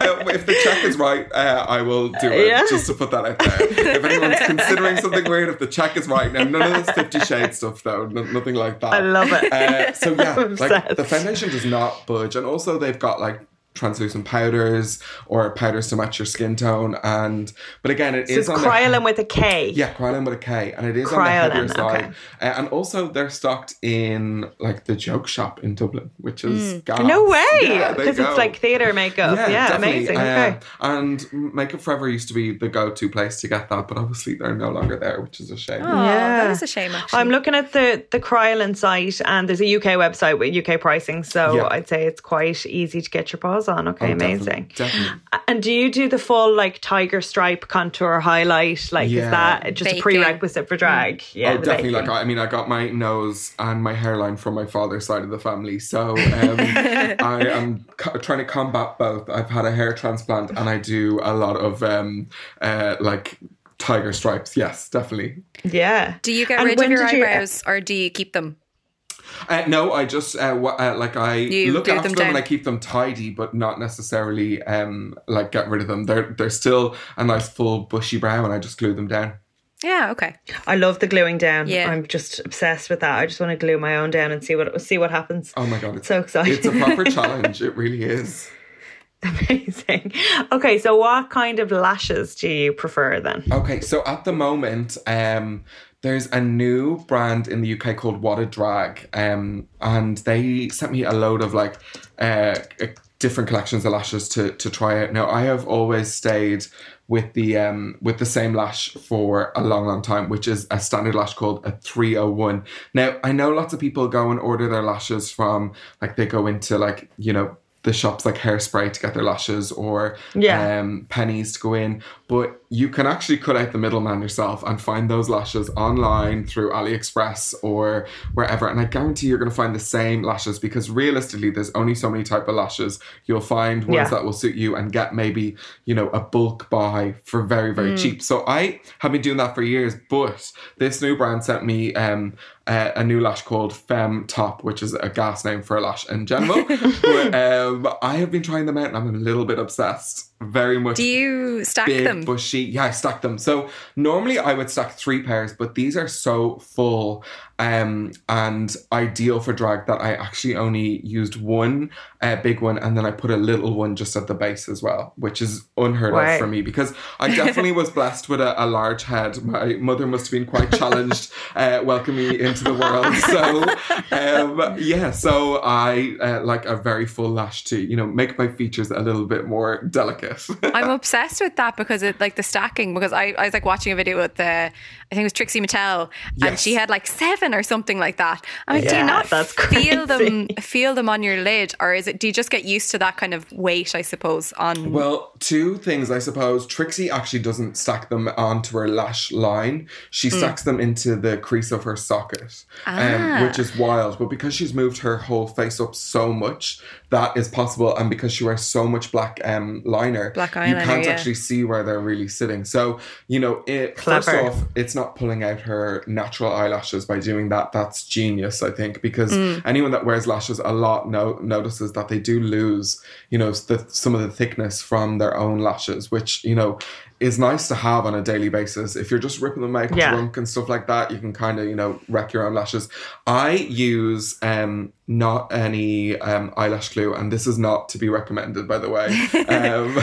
Uh, if the check is right, uh, I will do it, yeah. just to put that out there. If anyone's considering something weird, if the check is right now, none of this Fifty Shades stuff though, no, nothing like that. I love it. Uh, so yeah, I'm like obsessed. The foundation does not budge. And also they've got like translucent powders or powders to match your skin tone, and but again it so is on Kryolan the, with a K yeah Kryolan with a K, and it is Kryolan, on the heavier side. Okay. Uh, and also they're stocked in like the Joke Shop in Dublin, which is mm. gas. No way, because yeah, it's like theatre makeup. yeah, yeah amazing. Uh, okay. And Makeup Forever used to be the go-to place to get that, but obviously they're no longer there, which is a shame. Oh, yeah, that is a shame actually. I'm looking at the, the Kryolan site, and there's a U K website with U K pricing, so yeah. I'd say it's quite easy to get your paws on. Okay, oh, amazing. Definitely, definitely. And do you do the full like tiger stripe contour highlight? Like, yeah. is that just baking. A prerequisite for drag? Yeah, oh, definitely. Baking. Like, I mean, I got my nose and my hairline from my father's side of the family, so um, I am co- trying to combat both. I've had a hair transplant, and I do a lot of um, uh, like tiger stripes. Yes, definitely. Yeah. Do you get and rid of your eyebrows, you... or do you keep them? Uh, no, I just, uh, w- uh, like, I you look after them, them and I keep them tidy, but not necessarily, um, like, get rid of them. They're, they're still a nice full bushy brow, and I just glue them down. Yeah, okay. I love the gluing down. Yeah. I'm just obsessed with that. I just want to glue my own down and see what see what happens. Oh, my God. It's, it's so exciting. It's a proper challenge. It really is. Amazing. Okay, so what kind of lashes do you prefer then? Okay, so at the moment... um. There's a new brand in the U K called What a Drag, um, and they sent me a load of like uh, different collections of lashes to to try out. Now, I have always stayed with the um, with the same lash for a long, long time, which is a standard lash called a three oh one. Now, I know lots of people go and order their lashes from, like, they go into, like, you know, the shops like Hairspray to get their lashes, or yeah. um, Pennies to go in. But you can actually cut out the middleman yourself and find those lashes online through AliExpress or wherever. And I guarantee you're going to find the same lashes, because realistically, there's only so many type of lashes. You'll find ones yeah. that will suit you and get maybe, you know, a bulk buy for very, very mm. cheap. So I have been doing that for years, but this new brand sent me... Um, Uh, a new lash called Femme Top, which is a gas name for a lash in general. But um, I have been trying them out, and I'm a little bit obsessed. Very much. Do you stack big, them? Bushy. Yeah, I stack them. So normally I would stack three pairs, but these are so full um, and ideal for drag that I actually only used one uh, big one, and then I put a little one just at the base as well, which is unheard right. of for me, because I definitely was blessed with a, a large head. My mother must have been quite challenged uh, welcoming me into the world. So um, yeah, so I uh, like a very full lash to, you know, make my features a little bit more delicate. Yes. I'm obsessed with that because it like the stacking, because I, I was like watching a video with the, I think it was Trixie Mattel, yes. and she had like seven or something like that. I'm like, yeah, do you not that's feel crazy. them feel them on your lid, or is it, do you just get used to that kind of weight, I suppose, on? Well, two things, I suppose. Trixie actually doesn't stack them onto her lash line. She mm. stacks them into the crease of her socket, ah. um, which is wild. But because she's moved her whole face up so much, that is possible. And because she wears so much black um, liner, black eyeliner, you can't yeah. actually see where they're really sitting. So, you know, it, first off, it's not pulling out her natural eyelashes by doing that. That's genius, I think, because mm. anyone that wears lashes a lot no- notices that they do lose, you know, the, some of the thickness from their own lashes, which, you know, is nice to have on a daily basis. If you're just ripping them out yeah. drunk and stuff like that, you can kind of, you know, wreck your own lashes. I use um, not any um, eyelash glue, and this is not to be recommended, by the way. Um,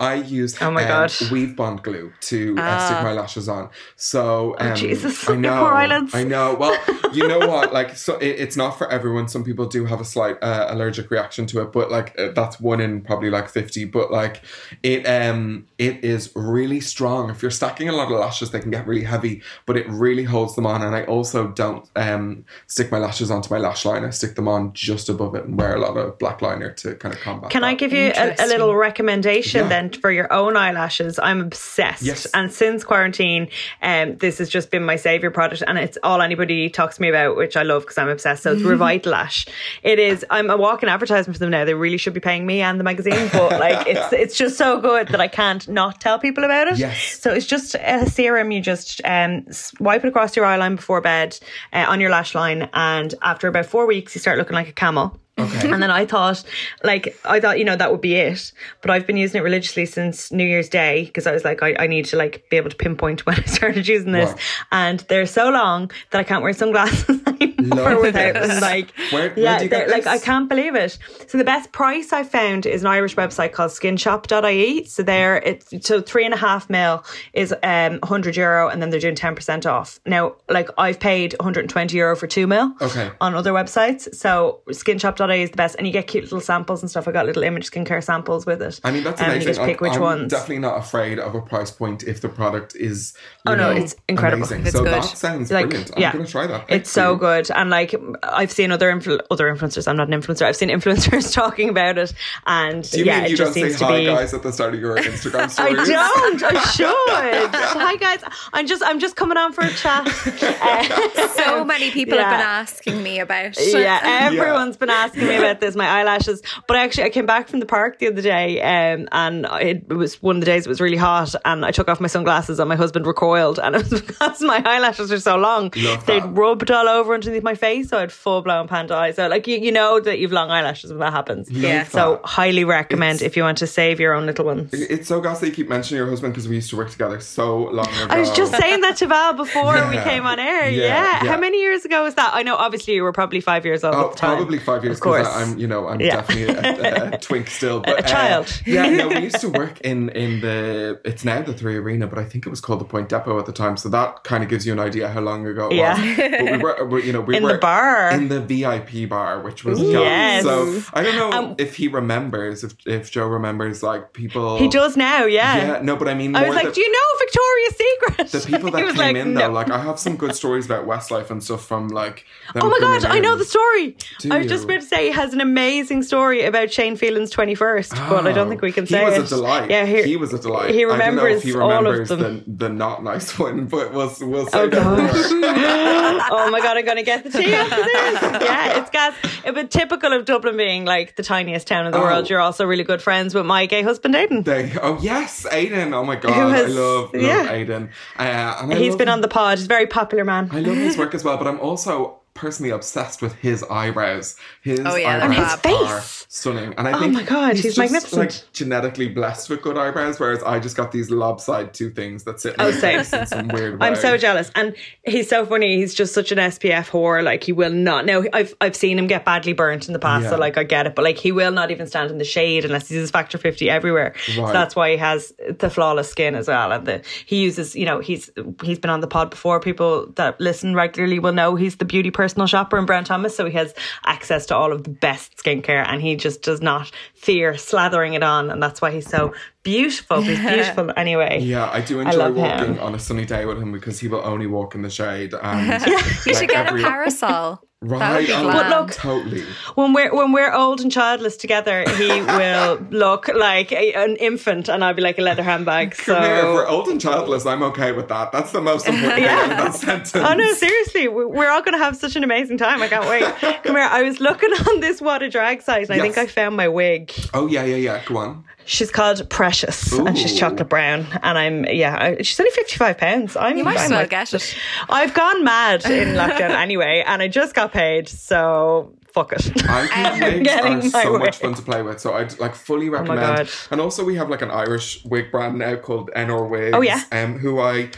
I use oh my um, God. Weave Bond glue to uh, uh, stick my lashes on. So, um, oh Jesus, I know, poor eyelids. I know. Well, you know what? Like, so it, it's not for everyone. Some people do have a slight uh, allergic reaction to it, but like uh, that's one in probably like fifty. But like, it um, it is really really strong. If you're stacking a lot of lashes, they can get really heavy, but it really holds them on. And I also don't um, stick my lashes onto my lash line. I stick them on just above it and wear a lot of black liner to kind of combat Can that. I give you a, a little recommendation yeah. then for your own eyelashes? I'm obsessed. Yes. And since quarantine, um, this has just been my saviour product, and it's all anybody talks to me about, which I love because I'm obsessed. So it's Revitalash. It is, I'm a walking advertisement for them now. They really should be paying me and the magazine, but like it's it's just so good that I can't not tell people about it. Yes. So it's just a serum. You just um, wipe it across your eye line before bed uh, on your lash line, and after about four weeks you start looking like a camel. Okay. And then I thought, like, I thought, you know, that would be it. But I've been using it religiously since New Year's Day because I was like, I, I need to, like, be able to pinpoint when I started using this. Wow. And they're so long that I can't wear sunglasses anymore without them. Like, where, where yeah, do you get this? Like, I can't believe it. So the best price I found is an Irish website called skin shop dot I E. So there, it's so three and a half mil is um one hundred euro, and then they're doing ten percent off. Now, like, I've paid one hundred twenty euro for two mil okay. on other websites. So skinshop dot I E is the best, and you get cute little samples and stuff. I got little Image skincare samples with it. I mean, that's um, amazing. You just pick I'm, which I'm ones. Definitely not afraid of a price point if the product is you oh no know, it's incredible. It's so good. That sounds like, brilliant. I'm yeah, gonna try that. Thank it's you. So good. And like I've seen other influ- other influencers. I'm not an influencer. I've seen influencers talking about it, and Do you yeah, mean you it just don't seems say to hi be... guys at the start of your Instagram stories. I don't. I should. Hi guys. I'm just I'm just coming on for a chat. Uh, so many people yeah. have been asking me about. Yeah, everyone's yeah. been asking. me about this, my eyelashes. But I actually I came back from the park the other day, um, and it was one of the days it was really hot, and I took off my sunglasses and my husband recoiled, and it was because my eyelashes are so long. Love They'd that. rubbed all over underneath my face, so I had full blown panda eyes. So like you, you know that you've long eyelashes when that happens. Love yeah. That. So highly recommend it's, if you want to save your own little ones. It's so gas that you keep mentioning your husband because we used to work together so long ago. I was just saying that to Val before yeah. we came on air. Yeah, yeah. yeah. How many years ago was that? I know obviously you were probably five years old. Oh, at the time. Probably five years. Of course. I'm, you know, I'm yeah. definitely a, a, a twink still. But, a child. Uh, yeah, no, we used to work in, in the, it's now the Three Arena, but I think it was called the Point Depot at the time. So that kind of gives you an idea how long ago it yeah. was. But we were, we, you know, we in were the bar. In the V I P bar, which was young. Yes. So I don't know um, if he remembers, if, if Joe remembers, like people. He does now, yeah. Yeah, no, but I mean. I was like, the, do you know Victoria Secret? The people that came like, in, no. though, like I have some good stories about Westlife and stuff from like. Oh my God, I know the story. Do I was you? just about to say. He has an amazing story about Shane Phelan's twenty-first, oh, but I don't think we can say it. He was it. a delight. Yeah, he, he was a delight. He remembers, he remembers all of them. The, the not nice one, but we'll, we'll say oh, that. Oh my God, I'm going to get the tea after this. Yeah, it's gas. It was typical of Dublin being like the tiniest town in the oh. world. You're also really good friends with my gay husband, Aiden. They, oh yes, Aiden. Oh my God, has, I love, love yeah. Aiden. Uh, and I He's love been him. on the pod. He's a very popular man. I love his work as well, but I'm also personally obsessed with his eyebrows. His oh, yeah, eyebrows and his face. Are stunning. And I oh think my God, he's, he's magnificent. Like genetically blessed with good eyebrows, whereas I just got these lobside two things that sit in, oh, my face in some weird way. I'm so jealous. And he's so funny. He's just such an S P F whore. Like he will not. Now I've I've seen him get badly burnt in the past, yeah. so like I get it. But like he will not even stand in the shade unless he uses factor fifty everywhere. Right. So that's why he has the flawless skin as well. And the he uses, you know, he's he's been on the pod before. People that listen regularly will know he's the beauty person personal shopper in Brown Thomas, so he has access to all of the best skincare, and he just does not fear slathering it on, and that's why he's so beautiful. He's beautiful anyway. Yeah, I do enjoy I walking him. on a sunny day with him, because he will only walk in the shade. And yeah. You like should get every... a parasol. Right, but look, totally. When we're when we're old and childless together, he will look like a, an infant, and I'll be like a leather handbag. Come so here, if we're old and childless, I'm okay with that. That's the most important yeah. thing in that sentence. Oh no, seriously, we're all going to have such an amazing time. I can't wait. Come here. I was looking on this What a Drag site, and yes. I think I found my wig. Oh yeah, yeah, yeah. Go on. She's called Precious, Ooh. and she's chocolate brown, and I'm yeah. I, she's only fifty-five pounds. I'm you might as well get it. I've gone mad in lockdown anyway, and I just got paid, so fuck it. I think wigs are so wig. much fun to play with, so I'd like fully recommend. Oh, and also we have like an Irish wig brand now called Enor Wigs. Oh yeah, um, who I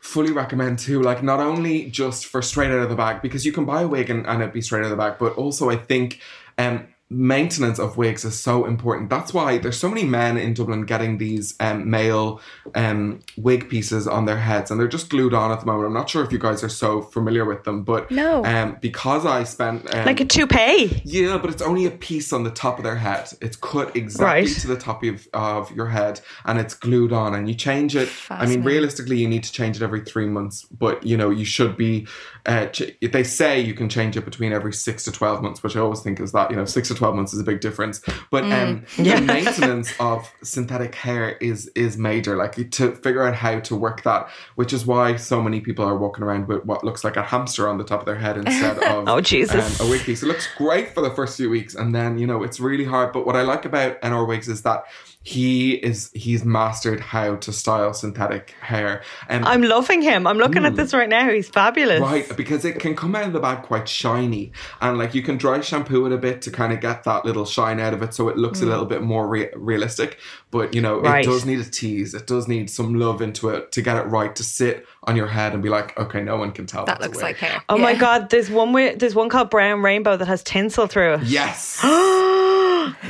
fully recommend too. Like not only just for straight out of the bag, because you can buy a wig and, and it'd be straight out of the bag, but also I think. Um, Maintenance of wigs is so important. That's why there's so many men in Dublin getting these um, male um, wig pieces on their heads, and they're just glued on at the moment. I'm not sure if you guys are so familiar with them, but no. um, because I spent... Um, like a toupee? Yeah, but it's only a piece on the top of their head. It's cut exactly right. to the top of, of your head, and it's glued on, and you change it. I mean, realistically, you need to change it every three months, but, you know, you should be... Uh, ch- they say you can change it between every six to twelve months, which I always think is that, you know, six to twelve months is a big difference, but mm. um, yeah. the maintenance of synthetic hair is is major, like to figure out how to work that, which is why so many people are walking around with what looks like a hamster on the top of their head instead of oh, Jesus. Um, a wig piece. It looks great for the first few weeks, and then, you know, it's really hard. But what I like about Enor Wigs is that He is, he's mastered how to style synthetic hair. Um, I'm loving him. I'm looking ooh, at this right now. He's fabulous. Right, because it can come out of the bag quite shiny. And like you can dry shampoo it a bit to kind of get that little shine out of it, so it looks mm. a little bit more re- realistic. But, you know, right. it does need a tease. It does need some love into it to get it right, to sit on your head and be like, okay, no one can tell. That looks like hair. Oh yeah. my God, there's one with, there's one called Brown Rainbow that has tinsel through it. Yes.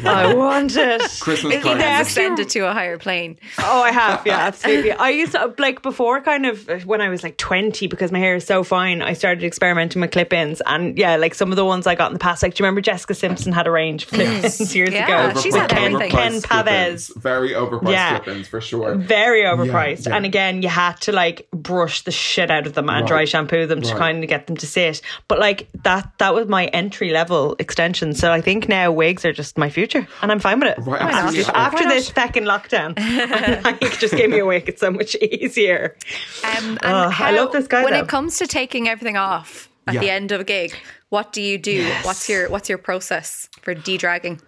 I want it. Christmas If you extend it to a higher plane. Oh, I have, yeah, absolutely. I used to, like, before kind of when I was like twenty, because my hair is so fine, I started experimenting with clip-ins, and yeah, like some of the ones I got in the past, like, do you remember Jessica Simpson had a range of clip-ins yes. years yeah, ago? She's had everything. Ken Pavez. Very overpriced yeah. clip-ins, for sure. Very overpriced. Yeah, yeah. And again, you had to like brush the shit out of them and right. dry shampoo them right. to kind of get them to sit. But like that, that was my entry level extension. So I think now wigs are just my future, and I'm fine with it. Right, absolutely. Absolutely. After this second lockdown, like, just give me a wig. It's so much easier. Um, and oh, how, I love this guy. When though. it comes to taking everything off at yeah. the end of a gig, what do you do? Yes. What's your What's your process for de-dragging?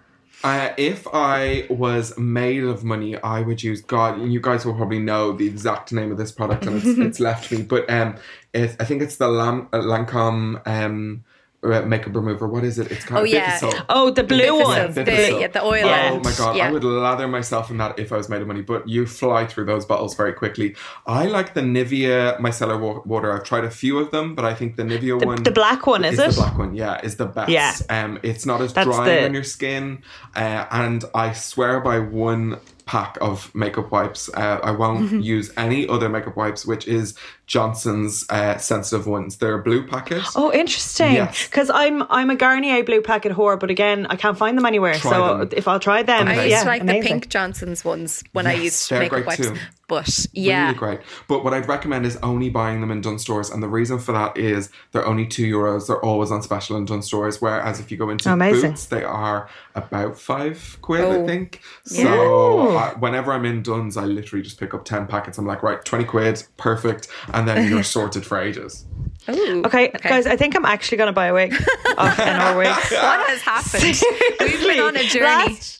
Uh, if I was made of money, I would use God. And you guys will probably know the exact name of this product, and it's, it's left me. But um, it, I think it's the Lam- Lancome. Um, makeup remover, what is it? It's kind oh, of yeah. Bifasol. Oh, the blue Bifasol. one. Bifasol. Bifasol. Yeah, the oil. Oh my God, yeah. I would lather myself in that if I was made of money, but you fly through those bottles very quickly. I like the Nivea micellar water. I've tried a few of them, but I think the Nivea the, one... The black one, is, is it? The black one, yeah, is the best. Yeah. Um, it's not as That's drying the... on your skin, uh, and I swear by one... pack of makeup wipes. Uh, I won't use any other makeup wipes, which is Johnson's uh, sensitive ones. They're a blue packet. Oh, interesting. Because yes. I'm I'm a Garnier blue packet whore, but again, I can't find them anywhere. Try so them. if I'll try them. I used yeah, to like amazing. the pink Johnson's ones when yes, I used makeup wipes. Too. But yeah. Really great. But what I'd recommend is only buying them in Dun stores. And the reason for that is they're only two euros. They're always on special in Dun stores. Whereas if you go into Amazing. Boots, they are about five quid, oh. I think. So yeah. I, whenever I'm in Duns, I literally just pick up ten packets. I'm like, right, twenty quid, perfect. And then you're sorted for ages. Ooh, okay, okay, guys, I think I'm actually going to buy a wig off Enor Wigs. What has happened? We've been on a journey. Last-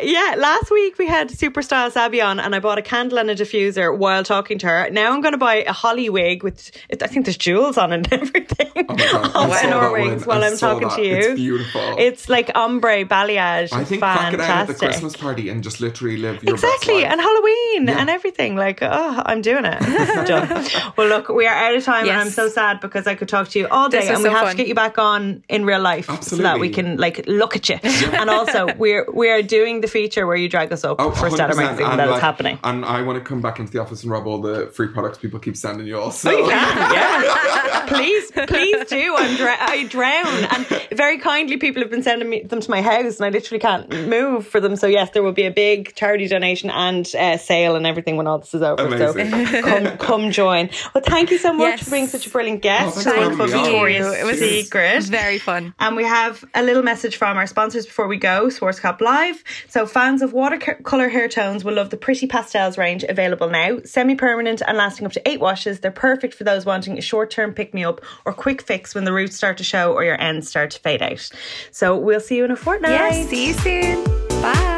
Yeah, last week we had Superstyle Sabi on, and I bought a candle and a diffuser while talking to her. Now I'm going to buy a holly wig with, I think there's jewels on it and everything. Oh my God, I saw that one. While I'm talking to you. It's beautiful. It's like ombre, balayage. I think crack it out at the Christmas party and just literally live your exactly, best life. And Halloween yeah. and everything. Like, oh, I'm doing it. This is done. Well, look, we are out of time yes. and I'm so sad because I could talk to you all day, and so we have fun. to get you back on in real life Absolutely. so that we can like look at you. Yeah. And also, we're we are doing doing the feature where you drag us up oh, for Stellar Magazine. That like, is happening, and I want to come back into the office and rob all the free products people keep sending you all. So oh, you can yeah please, please do. I'm dr- I drown. And very kindly, people have been sending me them to my house, and I literally can't move for them. So yes, there will be a big charity donation and uh, sale and everything when all this is over. Amazing. So come, come join. Well, thank you so much yes. for being such a brilliant guest. Oh, thank you. Victoria Secret. It was Secret. Very fun. And we have a little message from our sponsors before we go. Schwarzkopf Live. So fans of watercolour hair tones will love the Pretty Pastels range available now. Semi-permanent and lasting up to eight washes. They're perfect for those wanting a short-term pick-me-up or quick fix when the roots start to show or your ends start to fade out. So we'll see you in a fortnight. Yes, see you soon. Bye.